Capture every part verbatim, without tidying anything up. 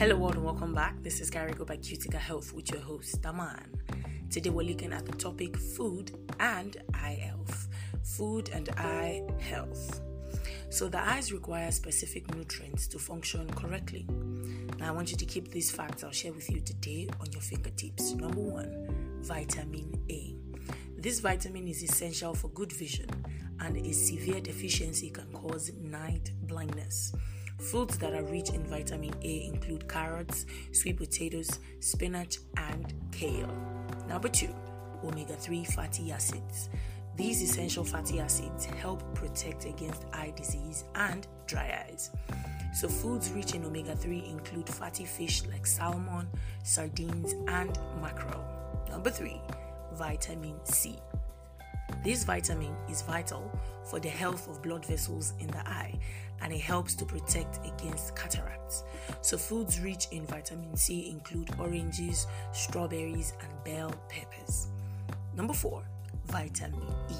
Hello world and welcome back. This is Carigo by Cutica Health with your host Daman. Today we're looking at the topic food and eye health. Food and eye health. So the eyes require specific nutrients to function correctly. Now I want you to keep these facts I'll share with you today on your fingertips. Number one, vitamin A. This vitamin is essential for good vision, and a severe deficiency can cause night blindness. Foods that are rich in vitamin A include carrots, sweet potatoes, spinach, and kale. Number two, omega three fatty acids. These essential fatty acids help protect against eye disease and dry eyes. So foods rich in omega three include fatty fish like salmon, sardines, and mackerel. Number three, vitamin C. This vitamin is vital for the health of blood vessels in the eye, and it helps to protect against cataracts. So foods rich in vitamin C include oranges, strawberries, and bell peppers. Number four, vitamin E.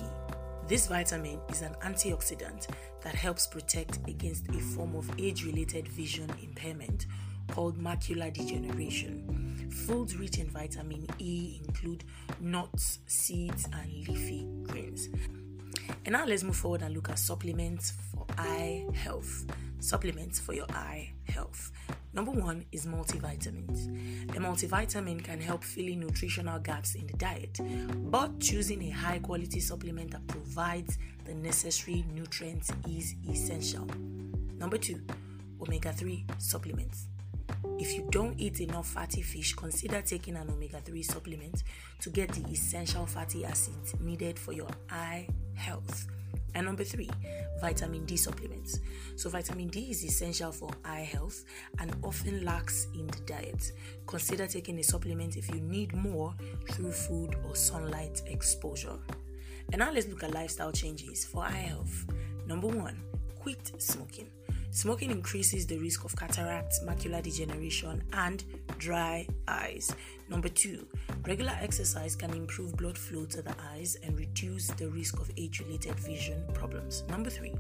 This vitamin is an antioxidant that helps protect against a form of age-related vision impairment called macular degeneration. Foods rich in vitamin E include nuts, seeds, and leafy greens. And now let's move forward and look at supplements for eye health. Supplements for your eye health. Number one is multivitamins. A multivitamin can help fill in nutritional gaps in the diet, but choosing a high quality supplement that provides the necessary nutrients is essential. Number two, omega three supplements. If you don't eat enough fatty fish, consider taking an omega three supplement to get the essential fatty acids needed for your eye health. And number three, vitamin D supplements. So vitamin D is essential for eye health and often lacks in the diet. Consider taking a supplement if you need more through food or sunlight exposure. And now let's look at lifestyle changes for eye health. Number one, quit smoking. Smoking increases the risk of cataracts, macular degeneration, and dry eyes. Number two, regular exercise can improve blood flow to the eyes and reduce the risk of age-related vision problems. Number three,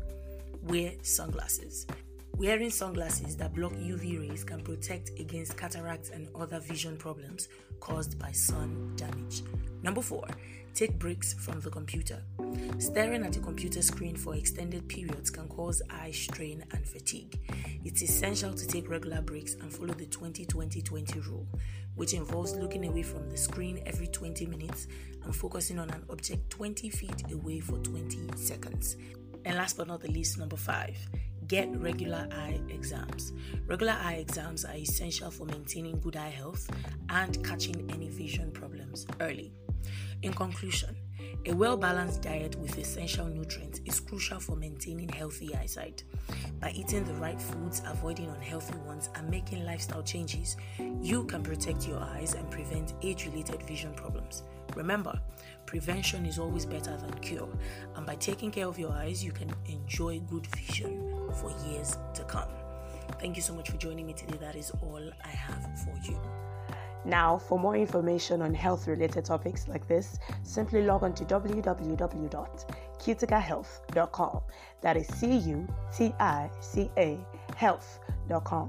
wear sunglasses. Wearing sunglasses that block U V rays can protect against cataracts and other vision problems caused by sun damage. Number four, take breaks from the computer. Staring at a computer screen for extended periods can cause eye strain and fatigue. It's essential to take regular breaks and follow the twenty twenty twenty rule, which involves looking away from the screen every twenty minutes and focusing on an object twenty feet away for twenty seconds. And last but not the least, number five, get regular eye exams. Regular eye exams are essential for maintaining good eye health and catching any vision problems early. In conclusion, a well-balanced diet with essential nutrients is crucial for maintaining healthy eyesight. By eating the right foods, avoiding unhealthy ones, and making lifestyle changes, you can protect your eyes and prevent age-related vision problems. Remember, prevention is always better than cure, and by taking care of your eyes, you can enjoy good vision for years to come. Thank you so much for joining me today. That is all I have for you. Now, for more information on health-related topics like this, simply log on to w w w dot cutica health dot com. That is C U T I C A health dot com.